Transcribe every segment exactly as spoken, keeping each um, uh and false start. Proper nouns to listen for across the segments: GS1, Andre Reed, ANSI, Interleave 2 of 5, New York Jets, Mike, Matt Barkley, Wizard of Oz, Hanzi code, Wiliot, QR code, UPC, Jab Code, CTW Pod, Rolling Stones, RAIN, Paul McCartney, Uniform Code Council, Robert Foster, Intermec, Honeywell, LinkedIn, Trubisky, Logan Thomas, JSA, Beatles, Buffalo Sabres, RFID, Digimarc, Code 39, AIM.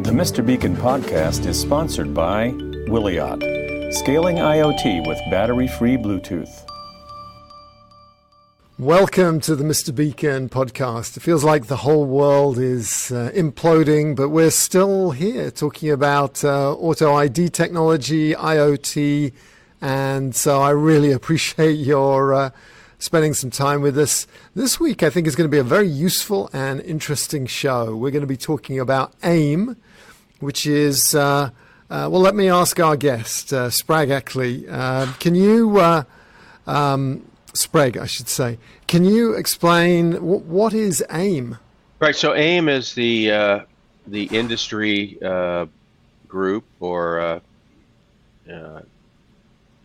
The Mister Beacon podcast is sponsored by Wiliot, scaling I O T with battery-free Bluetooth. Welcome to the Mister Beacon podcast. It feels like the whole world is uh, imploding, but we're still here talking about uh, auto I D technology, I O T, and so I really appreciate your uh, spending some time with us. This week, I think, is going to be a very useful and interesting show. We're going to be talking about AIM, which is, uh, uh, well, let me ask our guest, uh, Sprague Eckley. Uh, can you, uh, um, Sprague, I should say, can you explain w- what is AIM? Right, so AIM is the uh, the industry uh, group or, uh, uh,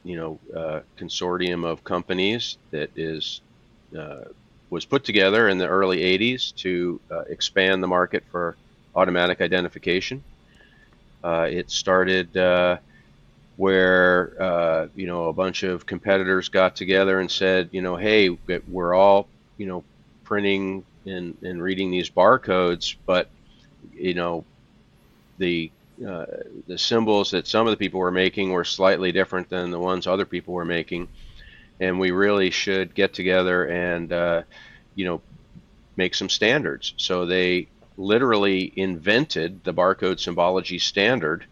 you know, uh, consortium of companies that is uh, was put together in the early eighties to uh, expand the market for automatic identification. Uh, it started uh, where, uh, you know, a bunch of competitors got together and said, you know, hey, we're all, you know, printing and, and reading these barcodes, but, you know, the uh, the symbols that some of the people were making were slightly different than the ones other people were making. And we really should get together and, uh, you know, make some standards. So they literally invented the barcode symbology standard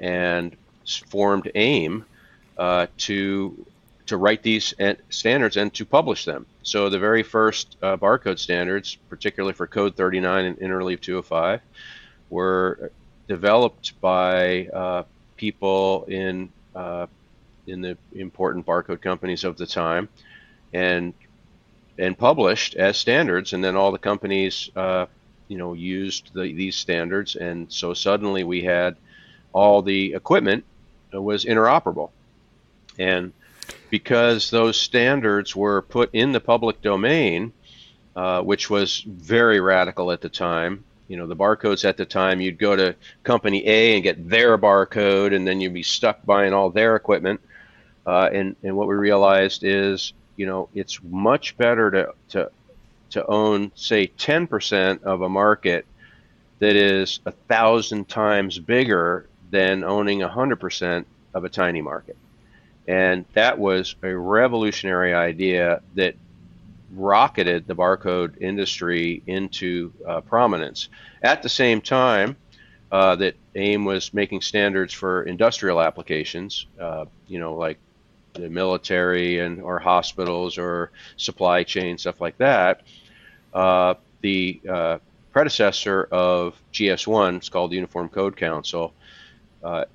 and formed AIM uh, to to write these standards and to publish them. So the very first uh, barcode standards, particularly for Code thirty-nine and Interleave two of five, were developed by uh, people in uh, in the important barcode companies of the time, and and published as standards. And then all the companies Uh, you know, used the, these standards. And so suddenly we had all the equipment that was interoperable. And because those standards were put in the public domain, uh, which was very radical at the time, you know, the barcodes at the time, you'd go to company A and get their barcode, and then you'd be stuck buying all their equipment. Uh, and, and what we realized is, you know, it's much better to, to, to own, say, ten percent of a market that is a thousand times bigger than owning one hundred percent of a tiny market. And that was a revolutionary idea that rocketed the barcode industry into uh, prominence. At the same time uh, that AIM was making standards for industrial applications, uh, you know, like the military and or hospitals or supply chain, stuff like that. Uh, the uh, predecessor of G S one, it's called the Uniform Code Council, uh,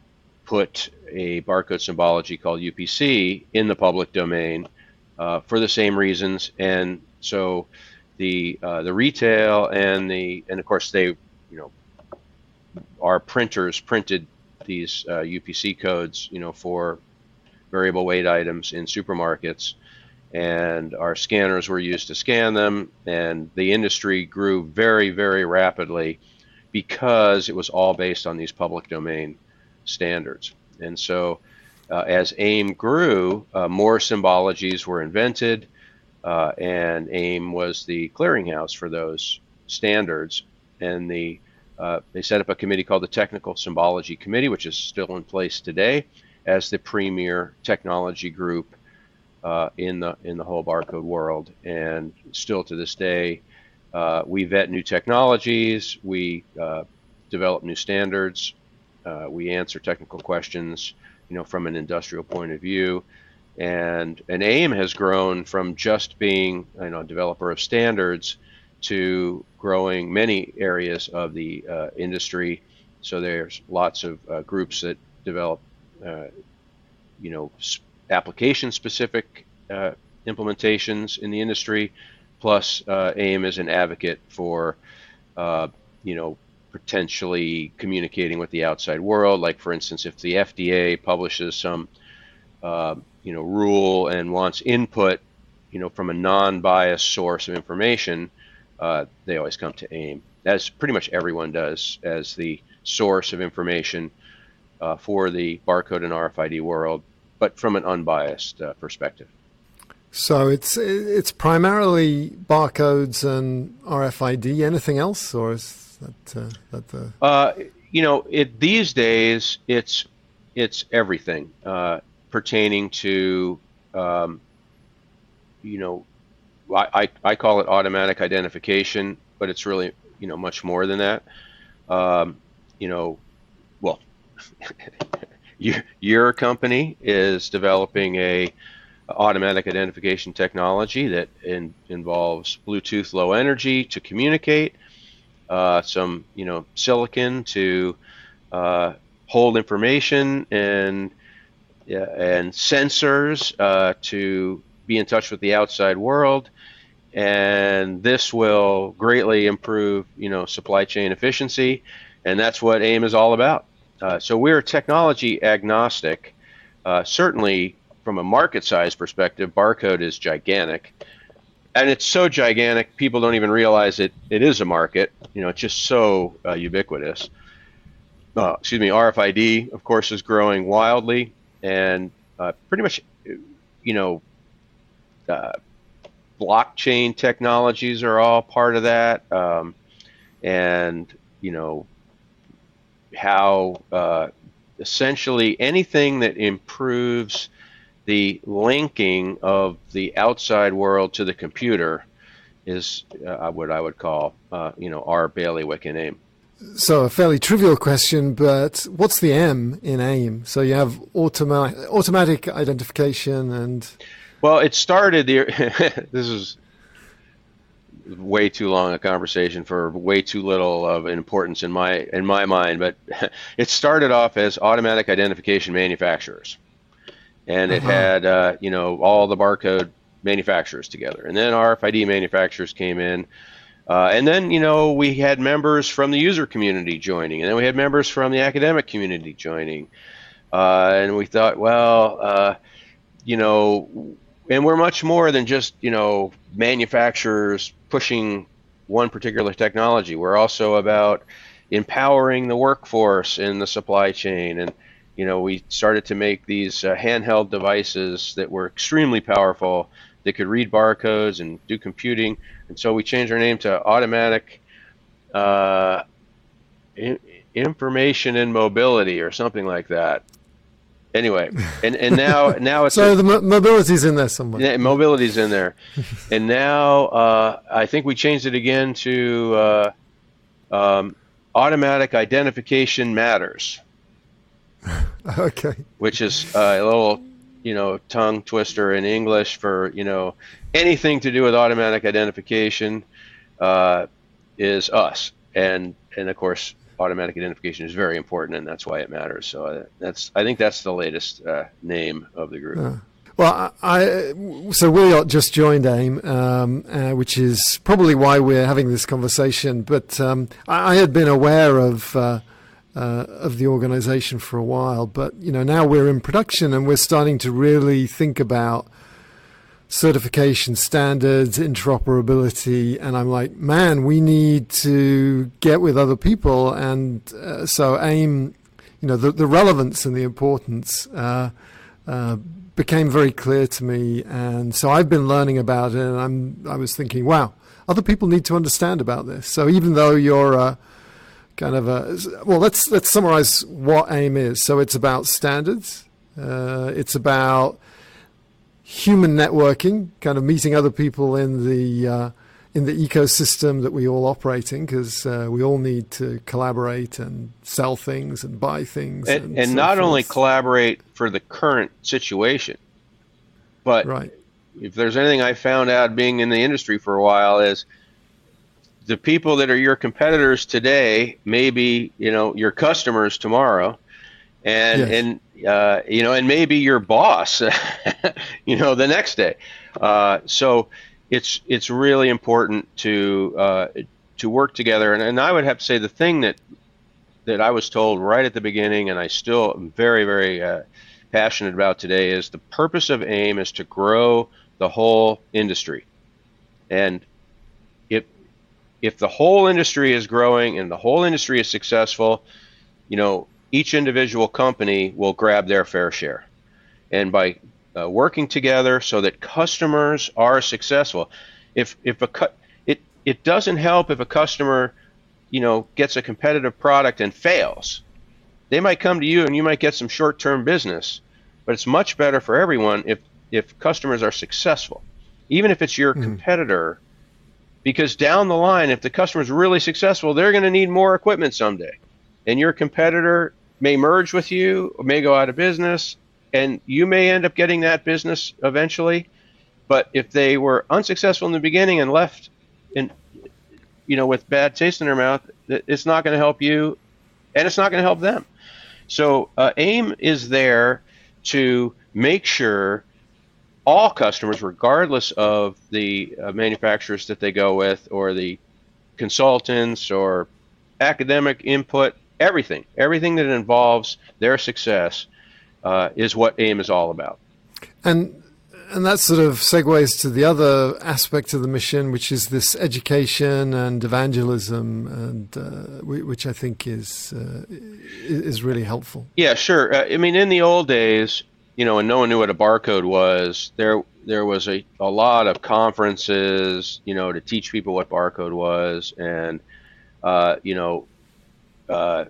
put a barcode symbology called U P C in the public domain uh, for the same reasons. And so the uh, the retail and the and of course they, you know, our printers printed these uh, U P C codes, you know, for variable weight items in supermarkets, and our scanners were used to scan them, and the industry grew very, very rapidly because it was all based on these public domain standards. And so uh, as AIM grew, uh, more symbologies were invented, uh, and AIM was the clearinghouse for those standards. And the uh, they set up a committee called the Technical Symbology Committee, which is still in place today. as the premier technology group uh, in the in the whole barcode world. And still to this day, uh, we vet new technologies, we uh, develop new standards, uh, we answer technical questions, you know, from an industrial point of view. And and AIM has grown from just being, you know, a developer of standards to growing many areas of the uh, industry. So there's lots of uh, groups that develop, uh, you know, sp- application-specific uh, implementations in the industry. Plus, uh, AIM is an advocate for, uh, you know, potentially communicating with the outside world. Like, for instance, if the F D A publishes some Uh, you know, rule and wants input, you know, from a non-biased source of information, uh, they always come to AIM, as pretty much everyone does, as the source of information uh, for the barcode and R F I D world, but from an unbiased uh, perspective. So it's it's primarily barcodes and R F I D. Anything else, or is that uh, that the? Uh, you know, it these days it's it's everything. Uh, pertaining to, um, you know, I, I call it automatic identification, but it's really, you know, much more than that. Um, you know, well, your, your company is developing a automatic identification technology that in, involves Bluetooth low energy to communicate, uh, some, you know, silicon to uh, hold information, and Yeah, and sensors uh, to be in touch with the outside world, and this will greatly improve, you know, supply chain efficiency, and that's what AIM is all about. Uh, so we're technology agnostic. Uh, certainly, from a market size perspective, barcode is gigantic, and it's so gigantic people don't even realize it. It is a market. You know, it's just so uh, ubiquitous. Uh, excuse me. R F I D, of course, is growing wildly. And uh, pretty much, you know, uh, blockchain technologies are all part of that. Um, and, you know, how uh, essentially anything that improves the linking of the outside world to the computer is uh, what I would call, uh, you know, our bailiwick in AIM. So a fairly trivial question, but what's the M in AIM? So you have automa- automatic identification and... Well, it started... The, this is way too long a conversation for way too little of importance in my in my mind, but it started off as automatic identification manufacturers. And it uh-huh. had, uh, you know, all the barcode manufacturers together. And then R F I D manufacturers came in. Uh, and then, you know, we had members from the user community joining, and then we had members from the academic community joining. Uh, and we thought, well, uh, you know, and we're much more than just, you know, manufacturers pushing one particular technology. We're also about empowering the workforce in the supply chain. And, you know, we started to make these uh, handheld devices that were extremely powerful. They could read barcodes and do computing. And so we changed our name to Automatic uh, I- Information and Mobility or something like that. Anyway, and, and now, now it's... so a, the mo- mobility's in there somewhere. Yeah, mobility's in there. And now uh, I think we changed it again to uh, um, Automatic Identification Matters. Okay. Which is uh, a little... you know, tongue twister in English for, you know, anything to do with automatic identification uh, is us. And, and of course, automatic identification is very important, and that's why it matters. So that's, I think that's the latest uh, name of the group. Yeah. Well, I, so Wiliot just joined AIM, um, uh, which is probably why we're having this conversation. But um, I, I had been aware of... Uh, Uh, of the organization for a while, but you know, now we're in production and we're starting to really think about certification standards, interoperability, and I'm like, man, we need to get with other people. And uh, so AIM, you know, the, the relevance and the importance uh, uh, became very clear to me, and so I've been learning about it, and I'm I was thinking, wow, other people need to understand about this. So even though you're uh, Kind of a well. Let's let's summarize what AIM is. So it's about standards. Uh, Uh, it's about human networking, kind of meeting other people in the uh, in the ecosystem that we all operate in, because uh, we all need to collaborate and sell things and buy things. And, and, and so not forth. Only collaborate for the current situation, but right. if there's anything I found out being in the industry for a while is the people that are your competitors today may be, you know, your customers tomorrow. And, yes. and uh, you know, and maybe your boss, you know, the next day. Uh, so it's it's really important to uh, to work together. And, and I would have to say the thing that that I was told right at the beginning, and I still am very, very uh, passionate about today, is the purpose of AIM is to grow the whole industry. And if if the whole industry is growing and the whole industry is successful, you know, each individual company will grab their fair share. And by uh, working together so that customers are successful, if if a cu- it it doesn't help if a customer, you know, gets a competitive product and fails. They might come to you and you might get some short-term business, but it's much better for everyone if if customers are successful, even if it's your mm-hmm. competitor, because down the line, if the customer's really successful, they're going to need more equipment someday, and your competitor may merge with you, may go out of business, and you may end up getting that business eventually. But if they were unsuccessful in the beginning and left in, you know, with bad taste in their mouth, it's not going to help you and it's not going to help them. So uh, AIM is there to make sure all customers, regardless of the uh, manufacturers that they go with or the consultants or academic input, Everything, everything that involves their success uh, is what AIM is all about. And and that sort of segues to the other aspect of the mission, which is this education and evangelism, and uh, which I think is uh, is really helpful. Yeah, sure. Uh, I mean, in the old days, you know, and no one knew what a barcode was. There, there was a, a lot of conferences, you know, to teach people what barcode was, and uh, you know. Uh,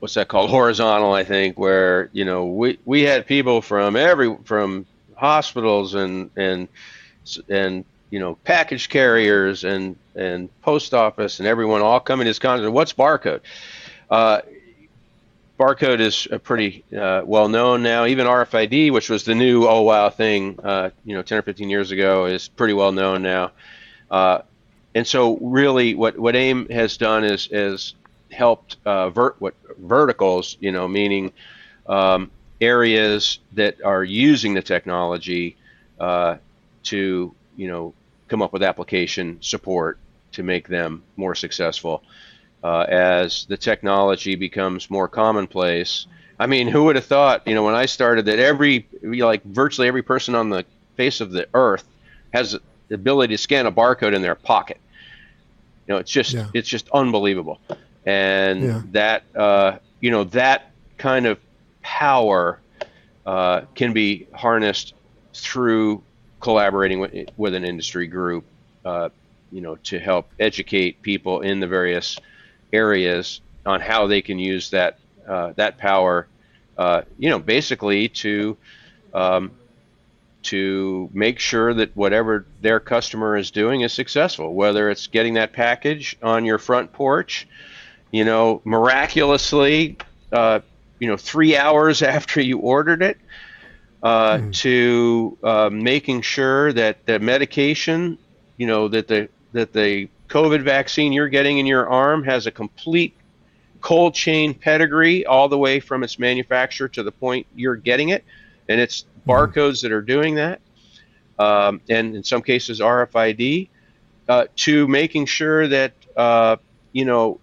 what's that called? Horizontal, I think, where, you know, we, we had people from every, from hospitals and, and, and, you know, package carriers and, and post office and everyone all coming to this conference. What's barcode? Uh, barcode is a pretty uh, well known now. Even R F I D, which was the new, oh, wow thing, uh, you know, ten or fifteen years ago, is pretty well known now. Uh, And so really what, what AIM has done is is helped uh, vert, what verticals, you know, meaning um, areas that are using the technology uh, to, you know, come up with application support to make them more successful uh, as the technology becomes more commonplace. I mean, who would have thought, you know, when I started that every, like virtually every person on the face of the earth has the ability to scan a barcode in their pocket. You know, it's just, yeah. it's just unbelievable. And yeah. that, uh, you know, that kind of power uh, can be harnessed through collaborating with, with an industry group, uh, you know, to help educate people in the various areas on how they can use that, uh, that power, uh, you know, basically to, um, to make sure that whatever their customer is doing is successful, whether it's getting that package on your front porch, you know, miraculously, uh, you know, three hours after you ordered it, uh, mm. to uh, making sure that the medication, you know, that the that the COVID vaccine you're getting in your arm has a complete cold chain pedigree all the way from its manufacturer to the point you're getting it. And it's barcodes that are doing that, um, and in some cases R F I D, uh, to making sure that, uh, you know,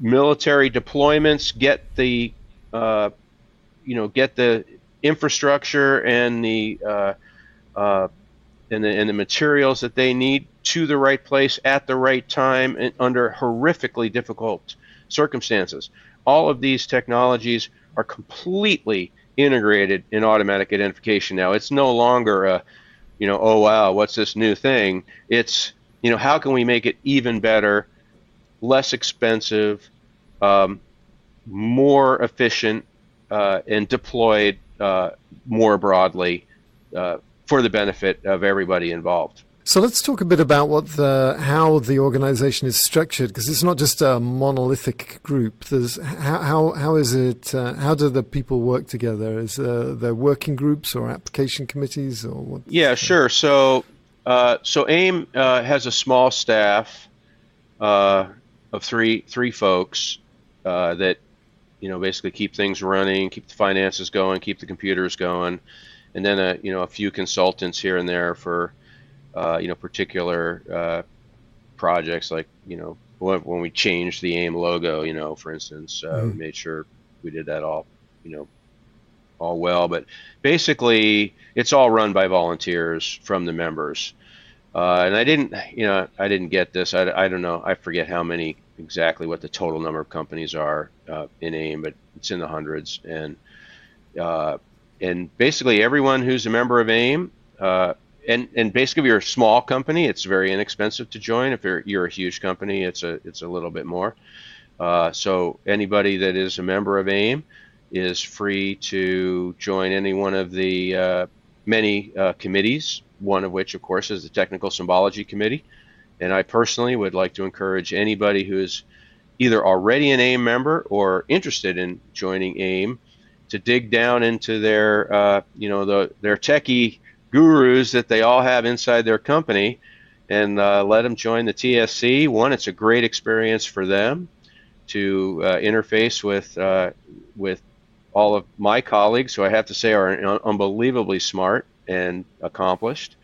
military deployments get the, uh, you know, get the infrastructure and the, uh, uh, and the and the materials that they need to the right place at the right time and under horrifically difficult circumstances. All of these technologies are completely integrated in automatic identification now. It's no longer a, you know, oh wow, what's this new thing? It's, you know, how can we make it even better, less expensive, um, more efficient, uh, and deployed uh, more broadly uh, for the benefit of everybody involved. So let's talk a bit about what the, how the organization is structured, because it's not just a monolithic group. There's how how, how is it? Uh, how do the people work together? Is uh, there working groups or application committees or what? Yeah, sure. So uh, so AIM uh, has a small staff uh, of three three folks uh, that you know basically keep things running, keep the finances going, keep the computers going, and then a you know a few consultants here and there for. Uh, you know, particular uh, projects like, you know, when, when we changed the AIM logo, you know, for instance, uh, mm. we made sure we did that all, you know, all well. But basically, it's all run by volunteers from the members. Uh, and I didn't, you know, I didn't get this. I, I don't know. I forget how many exactly what the total number of companies are uh, in AIM, but it's in the hundreds. And uh, and basically everyone who's a member of AIM, uh, And and basically, if you're a small company, it's very inexpensive to join. If you're you're a huge company, it's a it's a little bit more. Uh, so anybody that is a member of AIM is free to join any one of the uh, many uh, committees. One of which, of course, is the Technical Symbology Committee. And I personally would like to encourage anybody who is either already an AIM member or interested in joining AIM to dig down into their uh, you know the their techie. Gurus that they all have inside their company and uh, let them join the T S C. One, it's a great experience for them to uh, interface with uh, with all of my colleagues who I have to say are unbelievably smart and accomplished.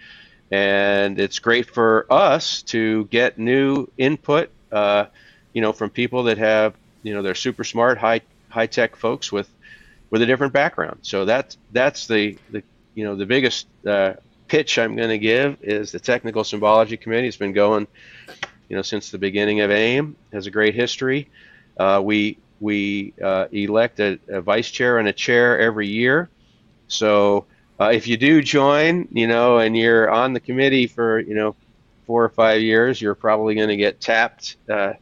And it's great for us to get new input, uh, you know, from people that have, you know, they're super smart, high high tech folks with with a different background. So that's that's the the You know, the biggest uh, pitch I'm going to give is the Technical Symbology Committee. It's been going, you know, since the beginning of AIM. It has a great history. Uh, we we uh, elect a, a vice chair and a chair every year. So uh, if you do join, you know, and you're on the committee for, you know, four or five years, you're probably going to get tapped uh,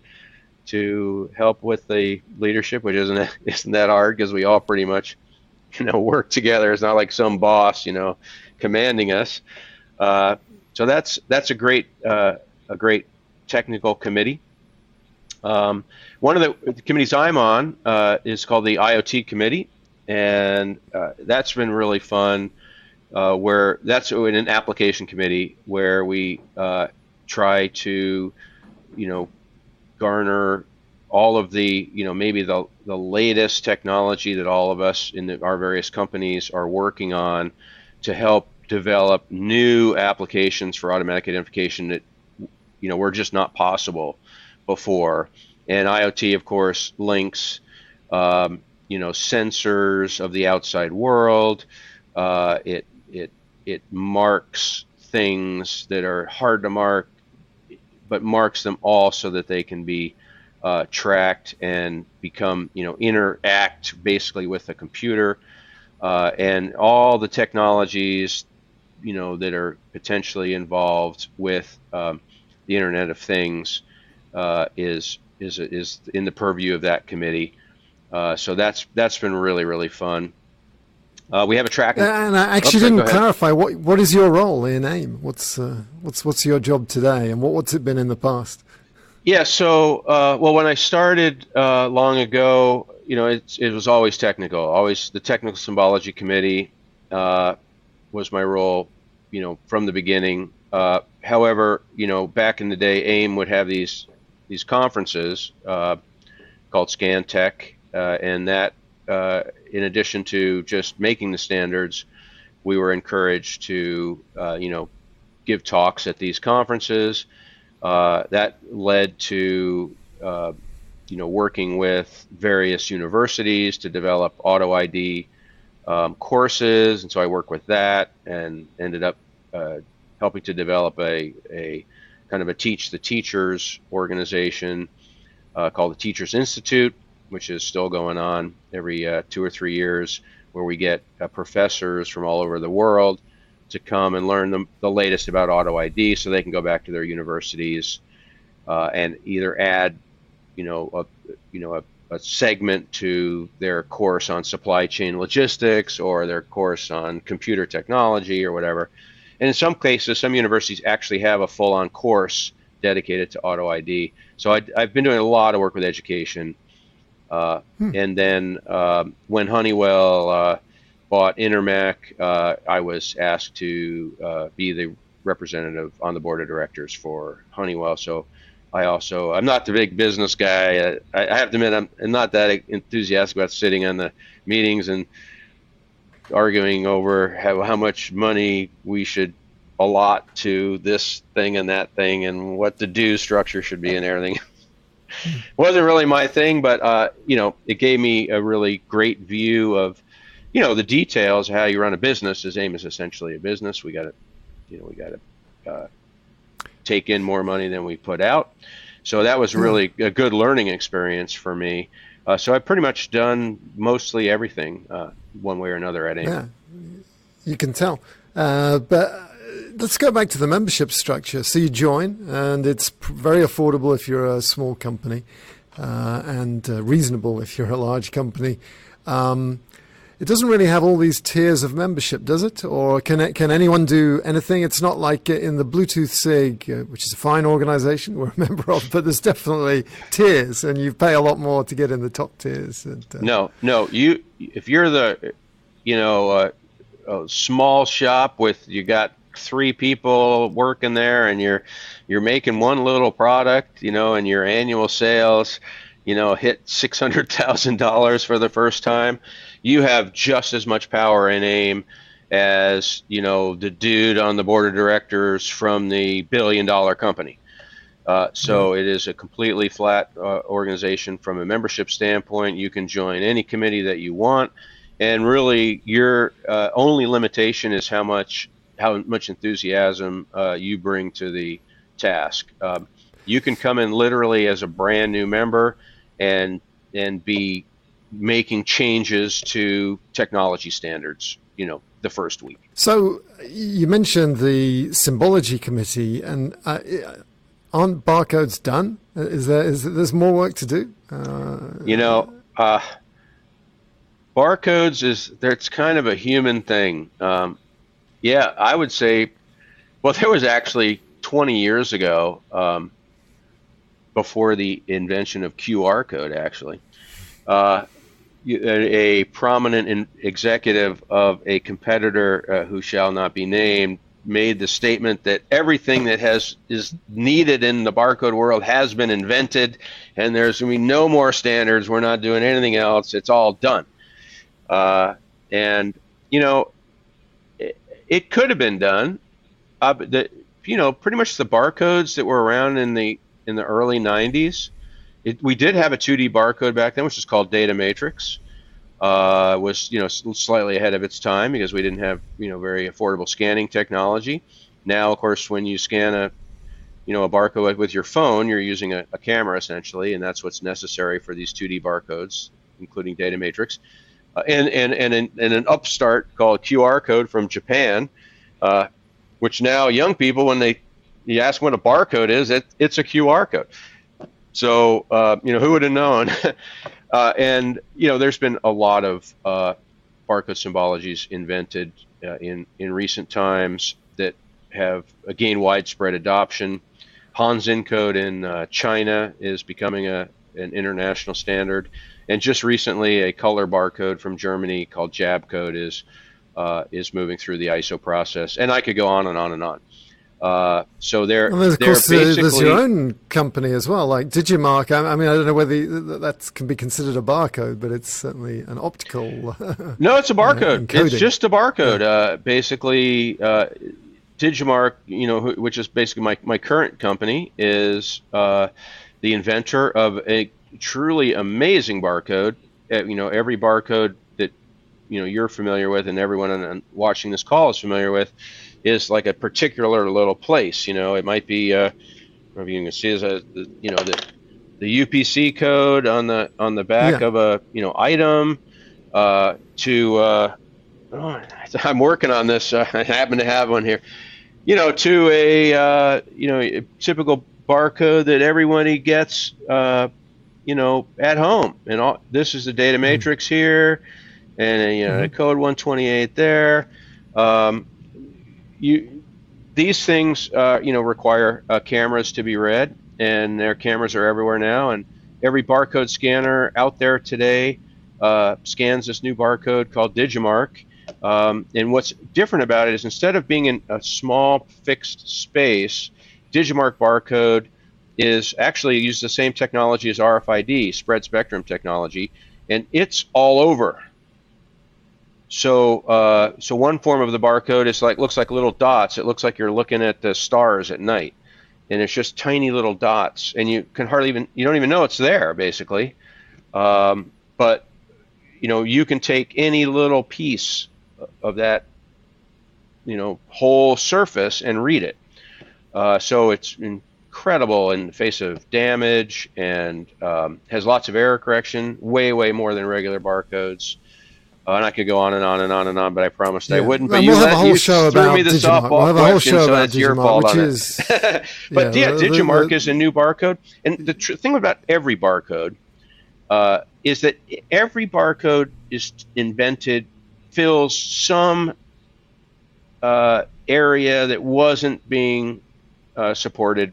to help with the leadership, which isn't isn't that hard because we all pretty much. You know, work together. It's not like some boss, you know, commanding us. Uh, so that's that's a great uh, a great technical committee. Um, one of the, the committees I'm on uh, is called the I O T committee, and uh, that's been really fun. Uh, where that's in an application committee where we uh, try to, you know, garner. All of the, you know, maybe the the latest technology that all of us in the, our various companies are working on to help develop new applications for automatic identification that, you know, were just not possible before. And I O T, of course, links, um, you know, sensors of the outside world. Uh, it it it marks things that are hard to mark, but marks them all so that they can be Uh, tracked and become, you know, interact basically with the computer uh, and all the technologies, you know, that are potentially involved with um, the Internet of Things uh, is is is in the purview of that committee. Uh, so that's that's been really really fun. Uh, we have a track. Uh, and I actually Oops, didn't sorry, clarify what what is your role in AIM? What's uh, what's what's your job today, and what, what's it been in the past? Yeah, so, uh, well, when I started uh, long ago, you know, it, it was always technical. Always the Technical Symbology Committee uh, was my role, you know, from the beginning. Uh, however, you know, back in the day, AIM would have these these conferences uh, called ScanTech, uh, and that, uh, in addition to just making the standards, we were encouraged to, uh, you know, give talks at these conferences. Uh, that led to, uh, you know, working with various universities to develop auto I D um, courses, and so I worked with that and ended up uh, helping to develop a, a kind of a teach the teachers organization uh, called the Teachers Institute, which is still going on every uh, two or three years, where we get uh, professors from all over the world to come and learn the, the latest about auto I D so they can go back to their universities uh, and either add, you know, a, you know, a, a segment to their course on supply chain logistics or their course on computer technology or whatever. And in some cases, some universities actually have a full-on course dedicated to auto I D. So I, I've been doing a lot of work with education. Uh, hmm. And then uh, when Honeywell uh, bought Intermec, uh, I was asked to uh, be the representative on the board of directors for Honeywell. So I also, I'm not the big business guy. I, I have to admit, I'm, I'm not that enthusiastic about sitting on the meetings and arguing over how, how much money we should allot to this thing and that thing and what the due structure should be and everything. Wasn't really my thing, but, uh, you know, it gave me a really great view of, you know, the details of how you run a business. As AIM is essentially a business. We got to, you know, we got to, uh, take in more money than we put out. So that was really a good learning experience for me. Uh, so I've pretty much done mostly everything uh, one way or another at AIM. Yeah, you can tell. Uh, but let's go back to the membership structure. So you join, and it's very affordable if you're a small company uh, and uh, reasonable if you're a large company. Um, It doesn't really have all these tiers of membership, does it? Or can it, can anyone do anything? It's not like in the Bluetooth SIG, uh, which is a fine organization we're a member of, but there's definitely tiers, and you pay a lot more to get in the top tiers. And, uh, no, no. You, if you're the, you know, uh, a small shop with you got three people working there, and you're you're making one little product, you know, and your annual sales, you know, hit six hundred thousand dollars for the first time, you have just as much power in AIM as, you know, the dude on the board of directors from the billion dollar company. Uh, so mm-hmm. It is a completely flat uh, organization from a membership standpoint. You can join any committee that you want. And really your uh, only limitation is how much, how much enthusiasm uh, you bring to the task. Um, you can come in literally as a brand new member and, and be making changes to technology standards, you know, the first week. So you mentioned the symbology committee, and uh, aren't barcodes done? Is there, is there's more work to do? Uh, you know, uh, barcodes is, it's kind of a human thing. Um, yeah, I would say, well, there was actually twenty years ago, um, before the invention of Q R code, actually, uh, a prominent in- executive of a competitor uh, who shall not be named made the statement that everything that has is needed in the barcode world has been invented, and there's going to be no more standards. We're not doing anything else. It's all done. Uh, and, you know, it, it could have been done. Uh, but the, you know, pretty much the barcodes that were around in the in the early nineties, It, we did have a two D barcode back then, which is called Data Matrix. Uh, was, you know, slightly ahead of its time because we didn't have, you know, very affordable scanning technology. Now, of course, when you scan a, you know, a barcode with your phone, you're using a, a camera essentially, and that's what's necessary for these two D barcodes, including Data Matrix, uh, and and and an, and an upstart called Q R code from Japan, uh, which now young people, when they you ask what a barcode is, it it's a Q R code. So, uh, you know, who would have known? uh, and, you know, there's been a lot of uh, barcode symbologies invented uh, in, in recent times that have uh, gained widespread adoption. Hanzi code in uh, China is becoming a an international standard. And just recently, a color barcode from Germany called Jab Code is uh, is moving through the I S O process. And I could go on and on and on. Uh, so there, well, of course, basically... there's your own company as well, like Digimarc. I, I mean, I don't know whether you, that can be considered a barcode, but it's certainly an optical. No, it's a barcode. It's just a barcode. Yeah. Uh, basically, uh, Digimarc, you know, who, which is basically my, my current company, is uh, the inventor of a truly amazing barcode. Uh, you know, every barcode that you know you're familiar with, and everyone on, watching this call is familiar with, is like a particular little place. You know, it might be, uh, if you can see, is a, you know, the, the U P C code on the on the back yeah. of a, you know, item. Uh, to, uh, oh, I'm working on this. Uh, I happen to have one here. You know, to a, uh, you know, a typical barcode that everybody gets uh, you know, at home. And all, this is the data matrix here, and you know, mm-hmm. the code one twenty-eight there. Um, you, these things, uh, you know, require uh, cameras to be read, and their cameras are everywhere now. And every barcode scanner out there today uh, scans this new barcode called Digimarc. Um, and what's different about it is instead of being in a small fixed space, Digimarc barcode is actually uses the same technology as R F I D, spread spectrum technology, and it's all over. So, uh, so one form of the barcode is like looks like little dots. It looks like you're looking at the stars at night, and it's just tiny little dots, and you can hardly even you don't even know it's there basically. Um, but you know you can take any little piece of that, you know, whole surface and read it. Uh, so it's incredible in the face of damage, and um, has lots of error correction, way, way more than regular barcodes. Uh, and I could go on and on and on and on, but I promised yeah. I wouldn't. But we'll, you, have that, you threw me the softball we'll have a whole show so about that's Digimarc, your fault which on is, it. But yeah, yeah Digimarc the, the, is a new barcode. And the tr- thing about every barcode uh, is that every barcode is invented, fills some uh, area that wasn't being Uh, supported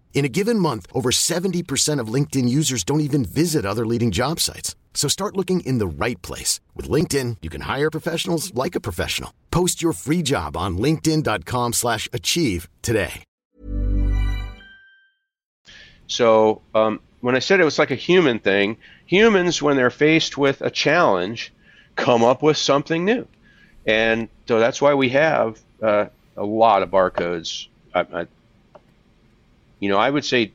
In a given month, over seventy percent of LinkedIn users don't even visit other leading job sites. So start looking in the right place. With LinkedIn, you can hire professionals like a professional. Post your free job on linkedin.com slash achieve today. So um, when I said it was like a human thing, humans, when they're faced with a challenge, come up with something new. And so that's why we have uh, a lot of barcodes. I, I, you know, I would say,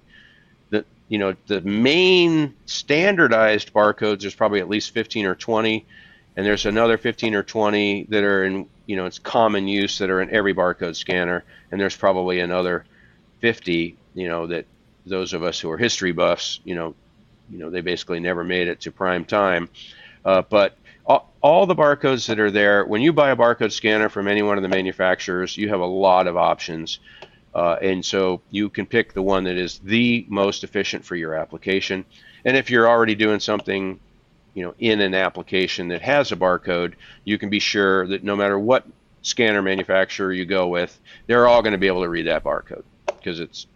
you know, the main standardized barcodes, there's probably at least fifteen or twenty, and there's another fifteen or twenty that are in, you know, it's common use that are in every barcode scanner, and there's probably another fifty, you know, that those of us who are history buffs, you know, you know, they basically never made it to prime time. Uh, but all, all the barcodes that are there, when you buy a barcode scanner from any one of the manufacturers, you have a lot of options. Uh, and so you can pick the one that is the most efficient for your application. And if you're already doing something, you know, in an application that has a barcode, you can be sure that no matter what scanner manufacturer you go with, they're all going to be able to read that barcode, because it's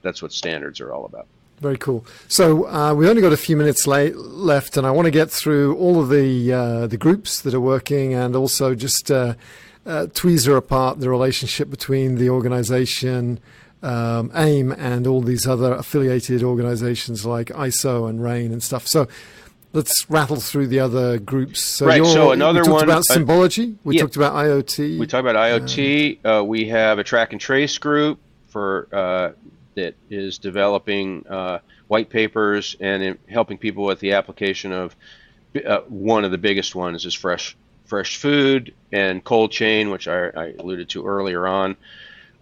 that's what standards are all about. Very cool. So uh, we've only got a few minutes late, left, and I want to get through all of the uh, the groups that are working, and also just Uh, Uh, tweezer apart the relationship between the organization, um, AIM, and all these other affiliated organizations like I S O and RAIN and stuff. So let's rattle through the other groups. So right, so another we one. We talked about symbology. Uh, we yeah. talked about IoT. We talked about IoT. Um, uh, we have a track and trace group for uh, that is developing uh, white papers and in helping people with the application of uh, one of the biggest ones is fresh Fresh food and cold chain, which I, I alluded to earlier on.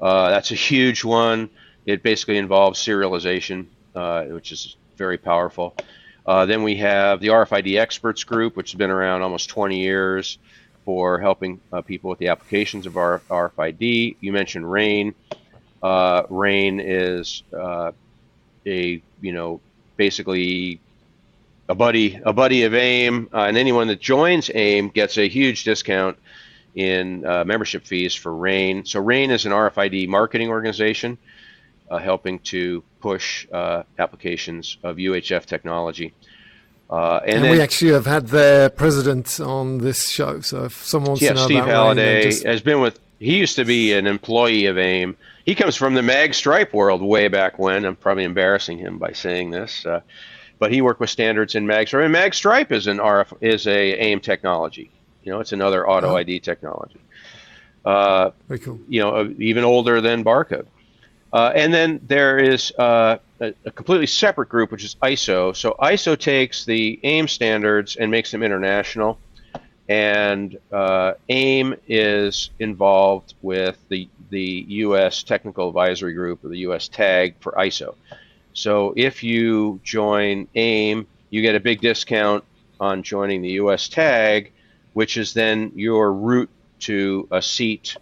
Uh, that's a huge one. It basically involves serialization, uh, which is very powerful. Uh, then we have the R F I D experts group, which has been around almost twenty years for helping uh, people with the applications of R- RFID. You mentioned RAIN. Uh, RAIN is uh, a, you know, basically A buddy, a buddy of AIM, uh, and anyone that joins AIM gets a huge discount in uh, membership fees for RAIN. So RAIN is an R F I D marketing organization uh, helping to push uh, applications of U H F technology. Uh, and and then, we actually have had their president on this show. So if someone wants yeah, to know Steve about Halliday RAIN, just... has been with. He used to be an employee of AIM. He comes from the Magstripe world way back when. I'm probably embarrassing him by saying this, uh, but he worked with standards in Magstripe. And Magstripe is an R F is a AIM technology. You know, it's another auto oh. I D technology. Uh, Very cool. You know, uh, even older than barcode. Uh, and then there is uh, a, a completely separate group, which is I S O. So I S O takes the AIM standards and makes them international. And uh, AIM is involved with the the U S Technical Advisory Group, or the U S tag for I S O. So if you join AIM, you get a big discount on joining the U S tag, which is then your route to a seat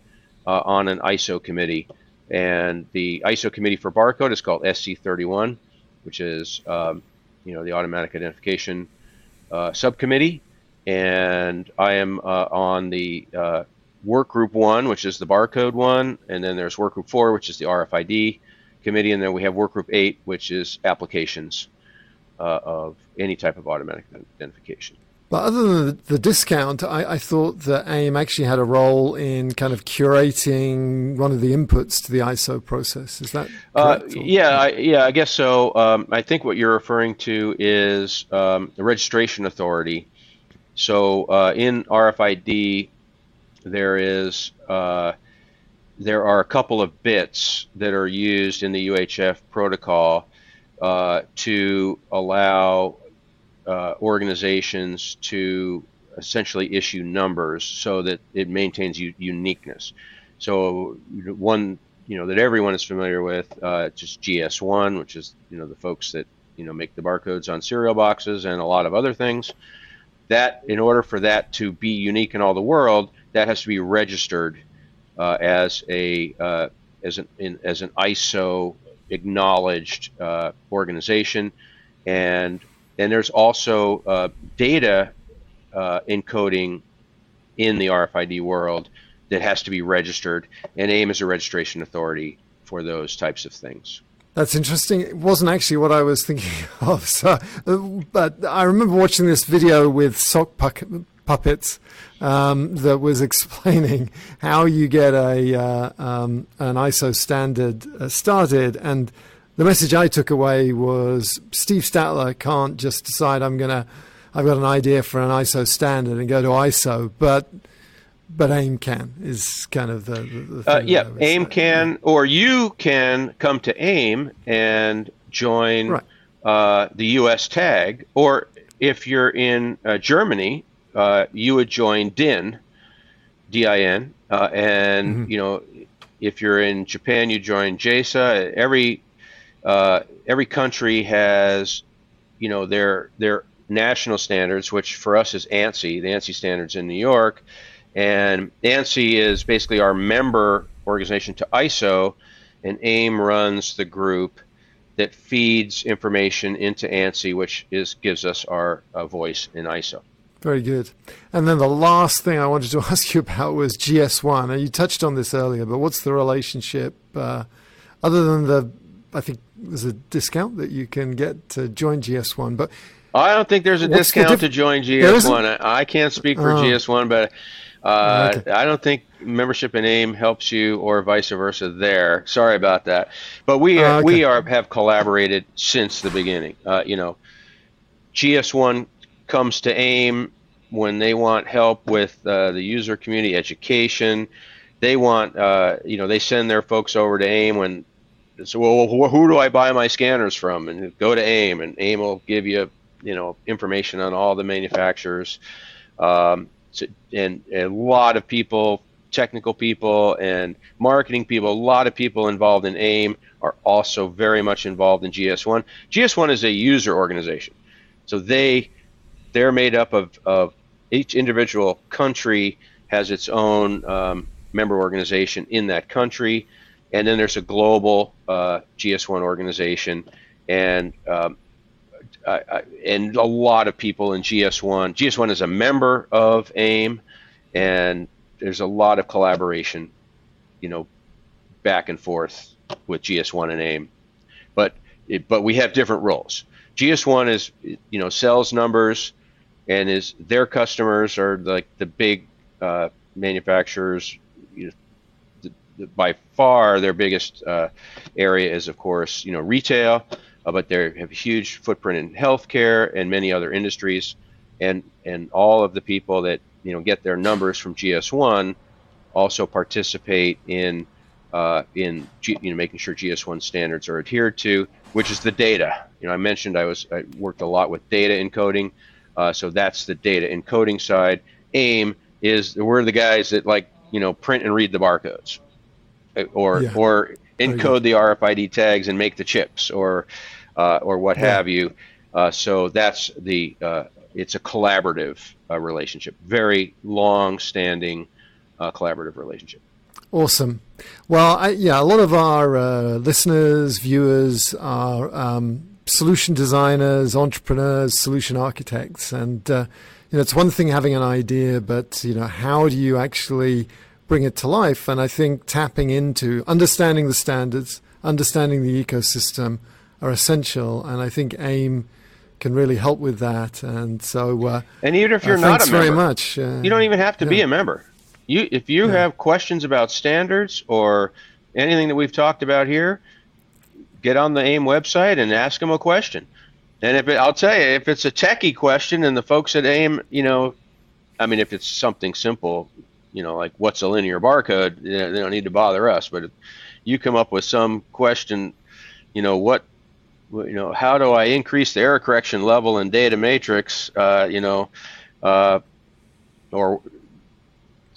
uh, on an I S O committee. And the I S O committee for barcode is called S C thirty-one, which is um, you know, the automatic identification uh, subcommittee. And I am uh, on the uh, work group one, which is the barcode one, and then there's work group four, which is the R F I D committee, and then we have work group eight, which is applications uh, of any type of automatic identification. But other than the, the discount, I, I thought that AIM actually had a role in kind of curating one of the inputs to the I S O process. Is that correct? Uh, yeah, I, yeah, I guess so. Um, I think what you're referring to is um, the registration authority. So uh, in R F I D, there is uh, there are a couple of bits that are used in the U H F protocol uh, to allow uh, organizations to essentially issue numbers so that it maintains u- uniqueness. So one, you know, that everyone is familiar with, uh, just G S one, which is, you know, the folks that, you know, make the barcodes on cereal boxes and a lot of other things. That, in order for that to be unique in all the world, that has to be registered uh, as a uh, as an in, as an I S O acknowledged uh, organization, and and there's also uh, data uh, encoding in the R F I D world that has to be registered, and AIM is a registration authority for those types of things. That's interesting. It wasn't actually what I was thinking of. So, but I remember watching this video with sock pu- puppets um, that was explaining how you get a uh, um, an I S O standard uh, started. And the message I took away was Steve Statler can't just decide I'm gonna I've got an idea for an I S O standard and go to I S O, but. But AIM can is kind of the, the thing. Uh, yeah, AIM say. can, or you can come to AIM and join right. uh, the U S tag, or if you're in uh, Germany, uh, you would join D I N, D I N, uh, and mm-hmm. you know, if you're in Japan, you join J S A. Every uh, every country has, you know, their their national standards, which for us is ANSI, the ANSI standards in New York. And ANSI is basically our member organization to I S O, and AIM runs the group that feeds information into ANSI, which is gives us our uh, voice in I S O. Very good. And then the last thing I wanted to ask you about was G S one. Now, you touched on this earlier, but what's the relationship uh, other than the, I think there's a discount that you can get to join G S one, but I don't think there's a discount the diff- to join G S one. I, I can't speak for oh. G S one, but Uh, okay. I don't think membership in AIM helps you, or vice versa. There, sorry about that, but we uh, okay. we are have collaborated since the beginning. Uh, you know, G S one comes to AIM when they want help with uh, the user community education. They want, uh, you know, they send their folks over to AIM when. So, well, who, who do I buy my scanners from? And go to AIM, and AIM will give you, you know, information on all the manufacturers. Um, And a lot of people, technical people and marketing people, a lot of people involved in AIM are also very much involved in G S one. G S one is a user organization. So they, they're made up of, of each individual country has its own um, member organization in that country. And then there's a global uh, G S one organization. And um, Uh, and a lot of people in G S one. G S one is a member of AIM, and there's a lot of collaboration, you know, back and forth with G S one and AIM. But it, but we have different roles. G S one is, you know, sells numbers, and is their customers are like the big uh, manufacturers, you know, the, by far their biggest uh, area is, of course, you know, retail, uh, but they have a huge footprint in healthcare and many other industries. And and all of the people that, you know, get their numbers from G S one also participate in uh, in G, you know, making sure G S one standards are adhered to, which is the data. You know, I mentioned I was I worked a lot with data encoding, uh, so that's the data encoding side. AIM is we're the guys that, like, you know, print and read the barcodes, or yeah. or encode the R F I D tags and make the chips, or uh, or what yeah. have you. Uh, so that's the uh, it's a collaborative uh, relationship, very long-standing uh, collaborative relationship. Awesome. Well, I, yeah, a lot of our uh, listeners, viewers are um, solution designers, entrepreneurs, solution architects, and uh, you know, it's one thing having an idea, but you know, how do you actually bring it to life? And I think tapping into understanding the standards, understanding the ecosystem, are essential, and I think AIM can really help with that. And so, uh, and even if you're uh, not a member, very much, uh, you don't even have to yeah. be a member. You, if you yeah. have questions about standards or anything that we've talked about here, get on the AIM website and ask them a question. And if it, I'll tell you, if it's a techie question, and the folks at AIM, you know, I mean, if it's something simple, you know, like what's a linear barcode, they don't need to bother us. But if you come up with some question, you know, what you know, how do I increase the error correction level in Data Matrix, uh, you know, uh, or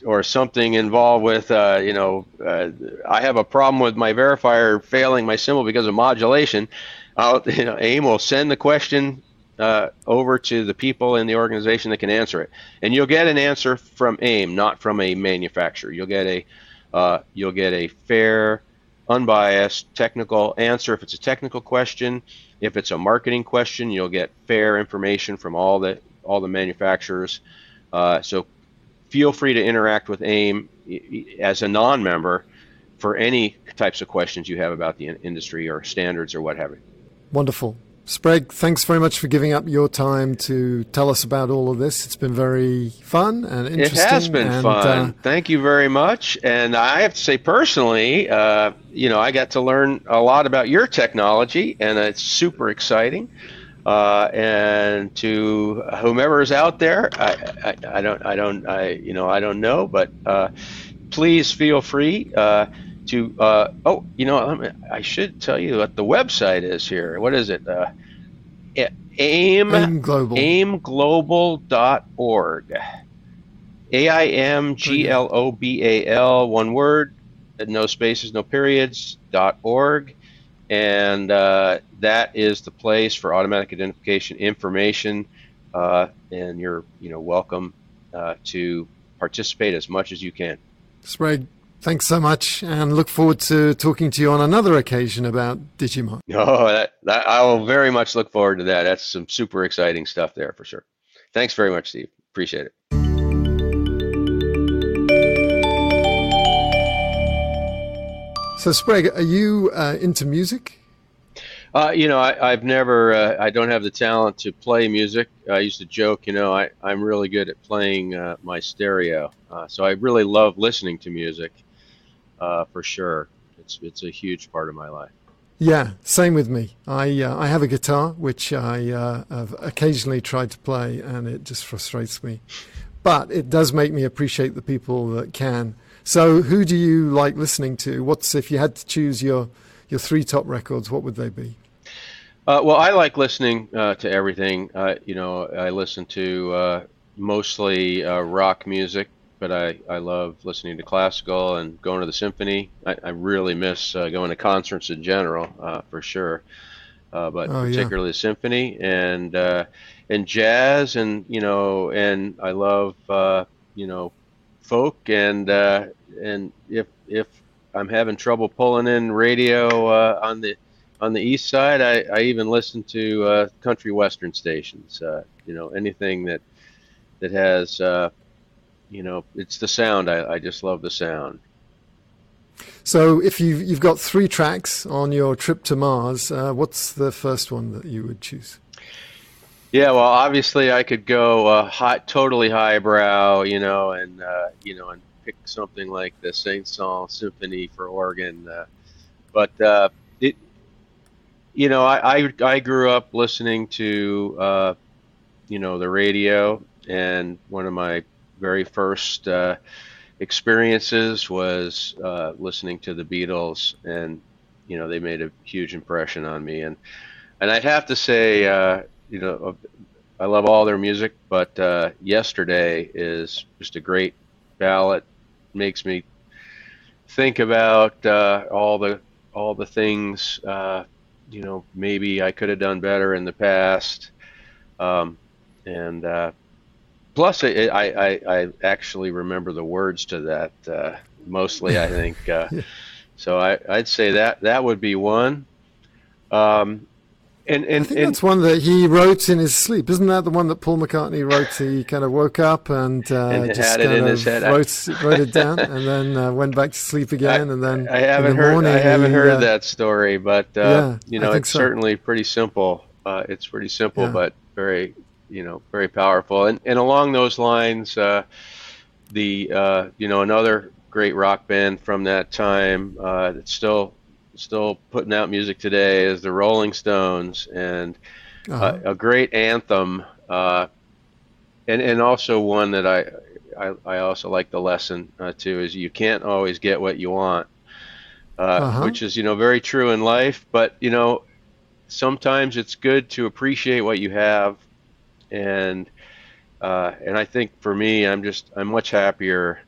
or something involved with, uh, you know, uh, I have a problem with my verifier failing my symbol because of modulation. I'll, you know, AIM will send the question uh, over to the people in the organization that can answer it. And you'll get an answer from AIM, not from a manufacturer. You'll get a, uh, you'll get a fair, unbiased technical answer. If it's a technical question, if it's a marketing question, you'll get fair information from all the all the manufacturers. Uh, so feel free to interact with AIM as a non-member for any types of questions you have about the industry or standards or what have you. Wonderful. Sprague, thanks very much for giving up your time to tell us about all of this. It's been very fun and interesting. It has been and, fun. Uh, Thank you very much. And I have to say personally, uh, you know, I got to learn a lot about your technology, and it's super exciting. Uh, and to whomever is out there, I, I, I don't, I don't, I, you know, I don't know, but uh, please feel free. Uh, To uh, oh, you know, I should tell you what the website is here. What is it? Uh, AIM, AIM Global. aim global dot org. A I M G L O B A L. One word, no spaces, no periods. Dot org, and uh, that is the place for automatic identification information. Uh, and you're, you know, welcome uh, to participate as much as you can. That's right. Thanks so much, and look forward to talking to you on another occasion about Digimarc. Oh, that, that, I will very much look forward to that. That's some super exciting stuff there for sure. Thanks very much, Steve. Appreciate it. So, Sprague, are you uh, into music? Uh, you know, I, I've never, uh, I don't have the talent to play music. I used to joke, you know, I, I'm really good at playing uh, my stereo. Uh, so I really love listening to music. Uh, for sure. It's it's a huge part of my life. Yeah, same with me. I uh, I have a guitar, which I uh, have occasionally tried to play, and it just frustrates me. But it does make me appreciate the people that can. So who do you like listening to? What's, if you had to choose your, your three top records, what would they be? Uh, well, I like listening uh, to everything. Uh, you know, I listen to uh, mostly uh, rock music, but I, I love listening to classical and going to the symphony. I, I really miss uh, going to concerts in general, uh, for sure, uh, but oh, particularly yeah. the symphony and uh, and jazz, and you know, and I love uh, you know, folk, and uh, and if if I'm having trouble pulling in radio uh, on the on the east side, I, I even listen to uh, country western stations. Uh, you know, anything that that has. Uh, You know, it's the sound. I, I just love the sound. So if you've, you've got three tracks on your trip to Mars, uh, what's the first one that you would choose? Yeah, well, obviously I could go uh, hot, totally highbrow, you know, and, uh, you know, and pick something like the Saint-Saëns Symphony for organ. Uh, but, uh, it, you know, I, I, I grew up listening to, uh, you know, the radio, and one of my very first uh, experiences was uh, listening to the Beatles, and, you know, they made a huge impression on me. And, and I'd have to say, uh, you know, I love all their music, but uh, Yesterday is just a great ballad. Makes me think about uh, all the all the things, uh, you know, maybe I could have done better in the past. Um, and uh, plus, I, I, I actually remember the words to that uh, mostly, I think. Uh, so I, I'd say that that would be one. Um, And, and, I think and, that's one that he wrote in his sleep. Isn't that the one that Paul McCartney wrote? He kind of woke up and, uh, and just had it kind in of his head. Wrote, wrote it down, and then uh, went back to sleep again. I, and then I haven't in the heard. Morning, I haven't he, heard uh, that story, but uh, yeah, you know, it's so. certainly pretty simple. Uh, it's pretty simple, yeah. but very, you know, very powerful. And and along those lines, uh, the uh, you know, another great rock band from that time uh, that's still. still putting out music today is the Rolling Stones, and uh-huh. uh, a great anthem, uh, and and also one that I I, I also like the lesson uh, too is you can't always get what you want, uh, uh-huh. which is, you know, very true in life. But, you know, sometimes it's good to appreciate what you have, and uh, and I think for me, I'm just I'm much happier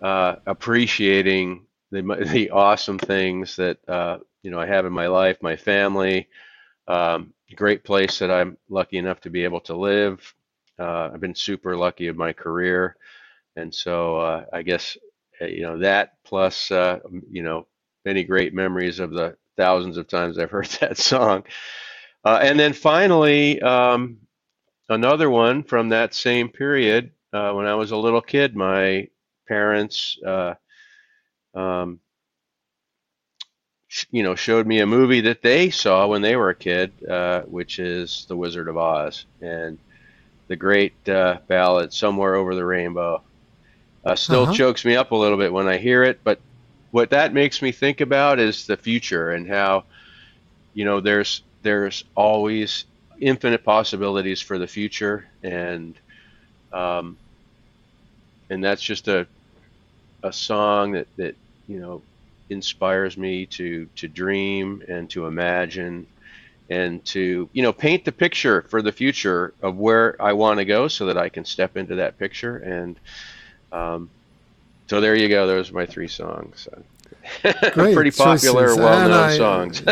uh, appreciating. The, the awesome things that, uh, you know, I have in my life, my family, um, great place that I'm lucky enough to be able to live. Uh, I've been super lucky in my career. And so uh, I guess, you know, that plus, uh, you know, many great memories of the thousands of times I've heard that song. Uh, and then finally, um, another one from that same period, uh, when I was a little kid, my parents, uh, Um, you know, showed me a movie that they saw when they were a kid, uh, which is The Wizard of Oz, and the great uh, ballad Somewhere Over the Rainbow. Uh, still uh-huh. chokes me up a little bit when I hear it, but what that makes me think about is the future and how, you know, there's there's always infinite possibilities for the future, and um, and that's just a a song that that you know, inspires me to, to dream and to imagine and to, you know, paint the picture for the future of where I want to go so that I can step into that picture. And um, so there you go. Those are my three songs. Pretty popular, choices. well-known I, songs.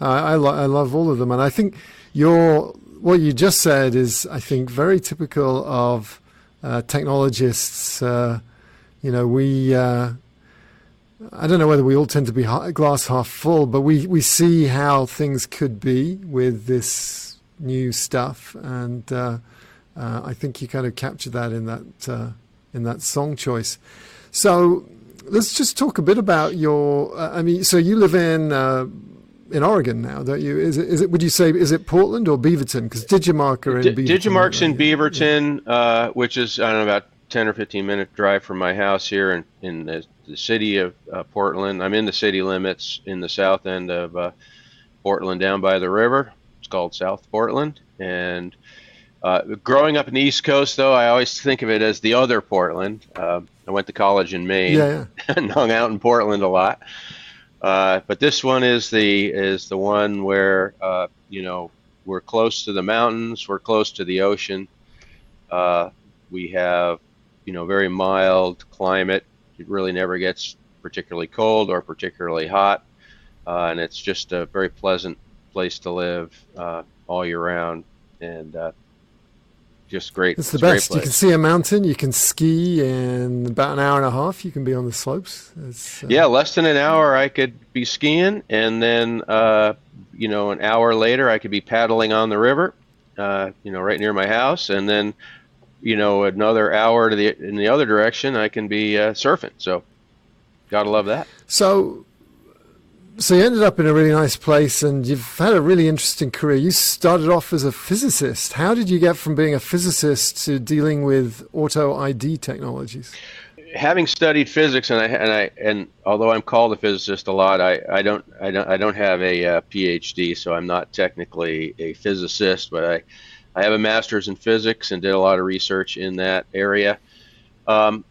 I, I, lo- I love all of them. And I think your what you just said is, I think, very typical of uh, technologists. Uh, You know, we, uh, I don't know whether we all tend to be glass half full, but we, we see how things could be with this new stuff. And uh, uh, I think you kind of captured that in that uh, in that song choice. So let's just talk a bit about your, uh, I mean, so you live in uh, in Oregon now, don't you? Is it, is it, would you say, is it Portland or Beaverton? Because Digimarc are in D- Beaverton. Digimarc's right? in Beaverton, yeah. uh, which is, I don't know, about ten or fifteen minute drive from my house here in, in the, the city of uh, Portland. I'm in the city limits in the south end of uh, Portland down by the river. It's called South Portland. And uh, growing up in the East Coast, though, I always think of it as the other Portland. Uh, I went to college in Maine yeah, yeah. and hung out in Portland a lot. Uh, but this one is the is the one where, uh, you know, we're close to the mountains. We're close to the ocean. Uh, we have you know, very mild climate. It really never gets particularly cold or particularly hot. Uh, and it's just a very pleasant place to live uh, all year round. And uh, just great. It's the best. You can see a mountain. You can ski in about an hour and a half. You can be on the slopes. It's, uh, yeah, less than an hour I could be skiing. And then, uh, you know, an hour later I could be paddling on the river, uh, you know, right near my house. And then you know, another hour to the in the other direction, I can be uh, surfing. So, gotta love that. So, so you ended up in a really nice place, and you've had a really interesting career. You started off as a physicist. How did you get from being a physicist to dealing with auto I D technologies? having studied physics, and I and I and although I'm called a physicist a lot, I, I don't I don't I don't have a uh, PhD, so I'm not technically a physicist, but I I have a master's in physics and did a lot of research in that area. Um,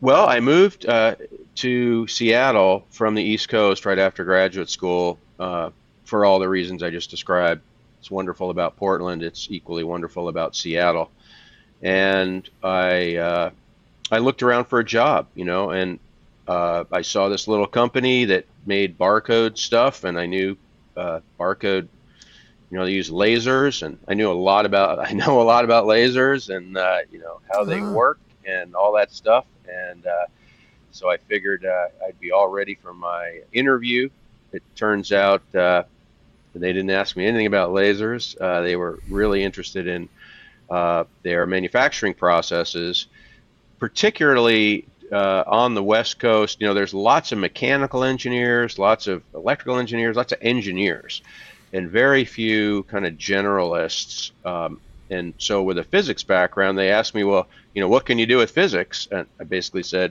well, I moved uh, to Seattle from the East Coast right after graduate school uh, for all the reasons I just described. It's wonderful about Portland. It's equally wonderful about Seattle. And I uh, I looked around for a job, you know, and uh, I saw this little company that made barcode stuff, and I knew uh, barcode, you know, they use lasers, and I knew a lot about I know a lot about lasers and uh, you know how they work and all that stuff, and uh, so I figured uh, I'd be all ready for my interview. It turns out uh, they didn't ask me anything about lasers. Uh, they were really interested in Uh, their manufacturing processes, particularly uh, on the West Coast. You know, there's lots of mechanical engineers, lots of electrical engineers, lots of engineers, and very few kind of generalists. Um, and so with a physics background, they asked me, well, you know, what can you do with physics? And I basically said,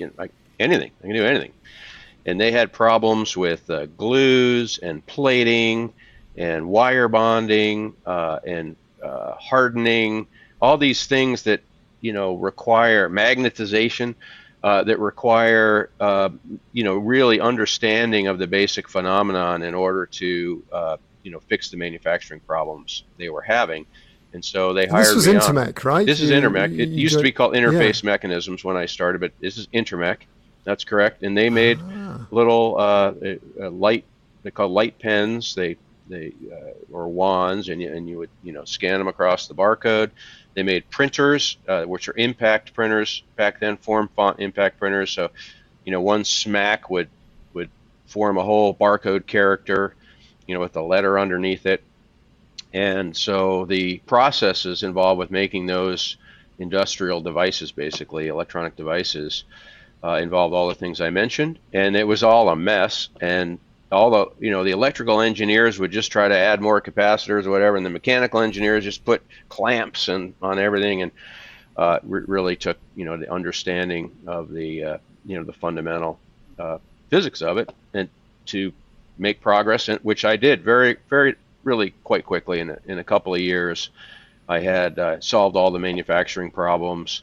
you know, like, anything, I can do anything. And they had problems with uh, glues and plating and wire bonding uh, and Uh, hardening, all these things that, you know, require magnetization, uh, that require, uh, you know, really understanding of the basic phenomenon in order to, uh, you know, fix the manufacturing problems they were having. And so they hired me. This was Intermec, right? This is Intermec. It used to be called Interface Mechanisms when I started, but this is Intermec. That's correct. And they made little uh, light, they call light pens. They They uh, or wands, and you, and you would you know scan them across the barcode. They made printers, uh, which are impact printers back then, form font impact printers. So, you know, one smack would would form a whole barcode character, you know, with the letter underneath it. And so the processes involved with making those industrial devices, basically electronic devices, uh, involved all the things I mentioned, and it was all a mess. And although, you know, the electrical engineers would just try to add more capacitors or whatever, and the mechanical engineers just put clamps and on everything, and uh, re- really took, you know, the understanding of the, uh, you know, the fundamental uh, physics of it, and to make progress, in, which I did very, very, really quite quickly. In a, in a couple of years, I had uh, solved all the manufacturing problems,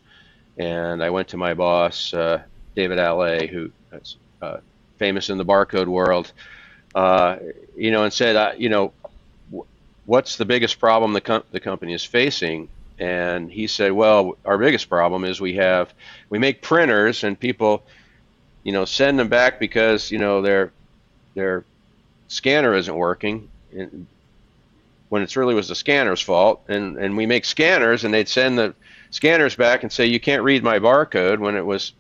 and I went to my boss, uh, David Allais, who is uh, famous in the barcode world, uh, you know, and said, uh, you know, w- what's the biggest problem the, com- the company is facing? And he said, well, our biggest problem is we have, we make printers, and people, you know, send them back because, you know, their, their scanner isn't working, and when it's really was the scanner's fault. And, and we make scanners, and they'd send the scanners back and say, you can't read my barcode, when it was,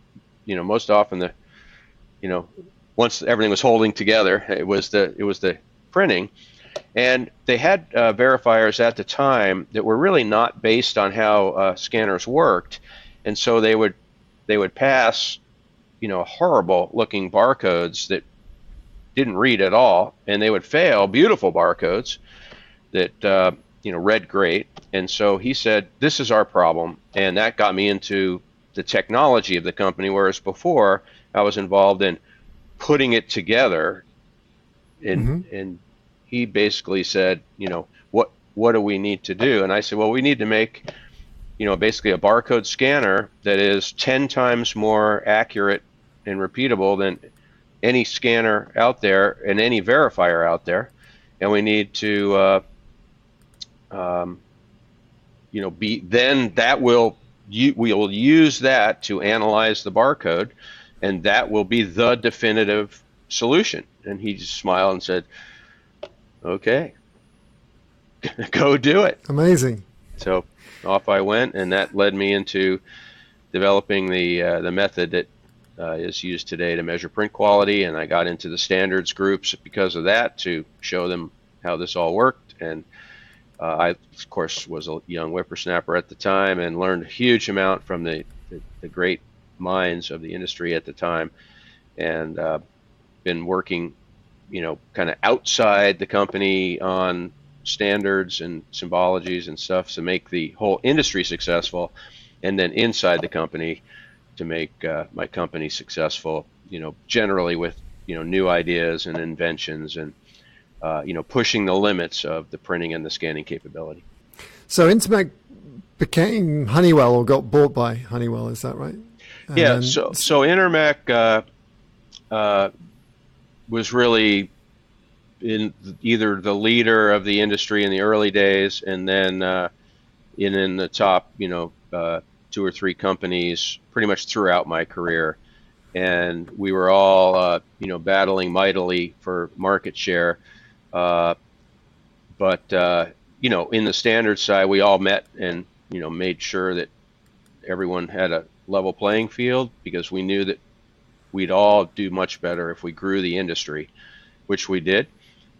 you know, most often the, you know, once everything was holding together, it was the it was the printing. And they had uh, verifiers at the time that were really not based on how uh, scanners worked, and so they would they would pass, you know, horrible looking barcodes that didn't read at all, and they would fail beautiful barcodes that uh, you know read great. And so he said, this is our problem, and that got me into the technology of the company, whereas before I was involved in putting it together, and mm-hmm. and he basically said, you know, what what do we need to do? And I said, well, we need to make, you know, basically a barcode scanner that is ten times more accurate and repeatable than any scanner out there and any verifier out there, and we need to, uh, um, you know, be then that will you we will use that to analyze the barcode. And that will be the definitive solution. And he just smiled and said, okay, go do it. Amazing. So off I went, and that led me into developing the uh, the method that uh, is used today to measure print quality. And I got into the standards groups because of that, to show them how this all worked. And uh, I, of course, was a young whippersnapper at the time, and learned a huge amount from the, the, the great minds of the industry at the time, and uh, been working, you know, kind of outside the company on standards and symbologies and stuff to make the whole industry successful, and then inside the company to make uh, my company successful, you know, generally with, you know, new ideas and inventions and, uh, you know, pushing the limits of the printing and the scanning capability. So Intermec became Honeywell, or got bought by Honeywell, is that right? And yeah, so so Intermec uh, uh, was really in either the leader of the industry in the early days, and then uh, in, in the top, you know, uh, two or three companies pretty much throughout my career. And we were all, uh, you know, battling mightily for market share. Uh, but, uh, you know, in the standards side, we all met and, you know, made sure that everyone had a level playing field, because we knew that we'd all do much better if we grew the industry, which we did.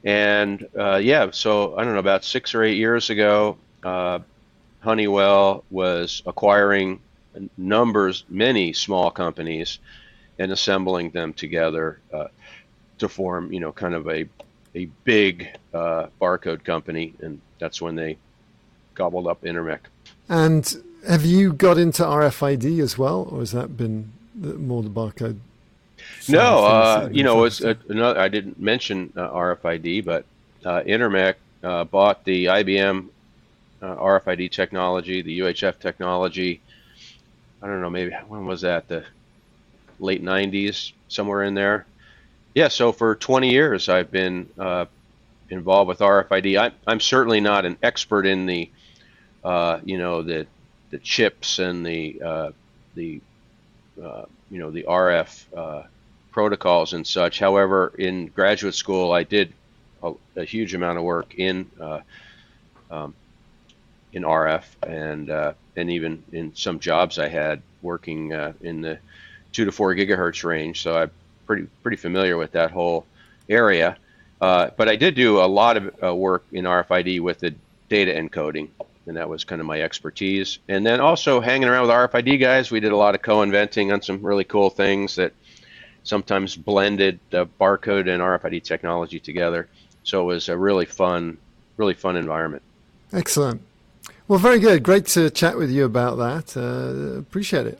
And, uh, yeah, so I don't know, about six or eight years ago, uh, Honeywell was acquiring numbers, many small companies, and assembling them together uh, to form, you know, kind of a a big uh, barcode company, and that's when they gobbled up Intermec. And have you got into R F I D as well, or has that been the, more the barcode? No, uh, you know, it's a, another. I didn't mention uh, R F I D, but uh, Intermec uh, bought the I B M uh, R F I D technology, the U H F technology. I don't know, maybe when was that? The late nineties, somewhere in there. Yeah, so for twenty years I've been uh, involved with R F I D. I, I'm certainly not an expert in the, uh, you know, the the chips and the uh, the uh, you know the R F uh, protocols and such. However, in graduate school I did a, a huge amount of work in uh, um, in R F and uh, and even in some jobs I had working uh, in the two to four gigahertz range, so I'm pretty pretty familiar with that whole area. Uh, but I did do a lot of uh, work in R F I D with the data encoding, and that was kind of my expertise. And then also hanging around with R F I D guys, we did a lot of co-inventing on some really cool things that sometimes blended uh, barcode and R F I D technology together. So it was a really fun, really fun environment. Excellent. Well, very good. Great to chat with you about that. Uh, appreciate it.